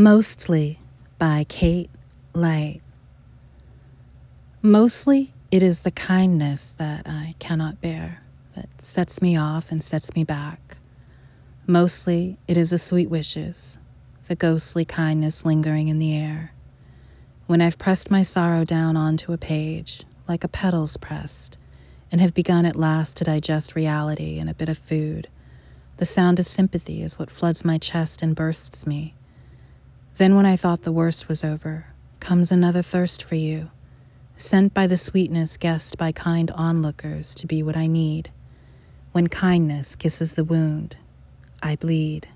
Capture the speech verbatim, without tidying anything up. Mostly by Kate Light. Mostly it is the kindness that I cannot bear that sets me off and sets me back. Mostly it is the sweet wishes, the ghostly kindness lingering in the air. When I've pressed my sorrow down onto a page, like a petal's pressed, and have begun at last to digest reality and a bit of food, the sound of sympathy is what floods my chest and bursts me. Then when I thought the worst was over, comes another thirst for you, sent by the sweetness guessed by kind onlookers to be what I need. When kindness kisses the wound, I bleed.